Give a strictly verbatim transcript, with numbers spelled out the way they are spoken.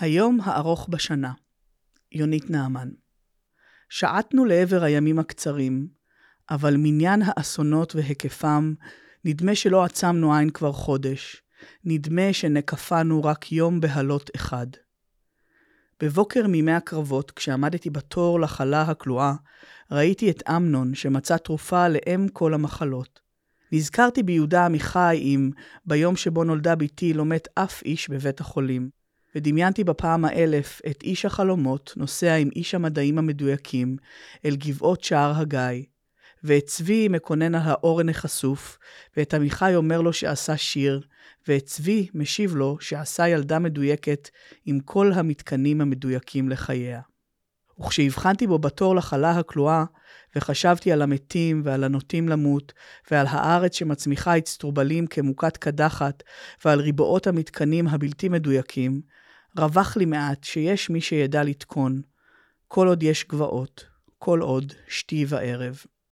היום הארוך בשנה. יונית נעמן. שעתנו לעבר הימים הקצרים, אבל מניין האסונות והיקפם, נדמה שלא עצמנו עין כבר חודש, נדמה שנקפנו רק יום בהלות אחד. בבוקר מימי הקרבות, כשעמדתי בתור לחלה הכלואה, ראיתי את אמנון שמצא תרופה לאם כל המחלות. נזכרתי ביהודה עמיחי עם ביום שבו נולדה ביתי לא מת אף איש בבית החולים, ודמיינתי בפעם האלף את איש החלומות נוסע עם איש המדעים המדויקים אל גבעות שער הגיא, ואת צבי מקונן על האורן החשוף, ואת עמיחי אומר לו שעשה שיר, ואת צבי משיב לו שעשה ילדה מדויקת עם כל המתקנים המדויקים לחייה. וכשהבחנתי בו בתור לחלה הכלואה, וחשבתי על המתים ועל הנוטים למות, ועל הארץ שמצמיחה אצטרובלים כמוקת קדחת, ועל ריבועות המתקנים הבלתי מדויקים, רווח לי מעט שיש מי שידע לתקון, כל עוד יש גבעות, כל עוד שתי וערב.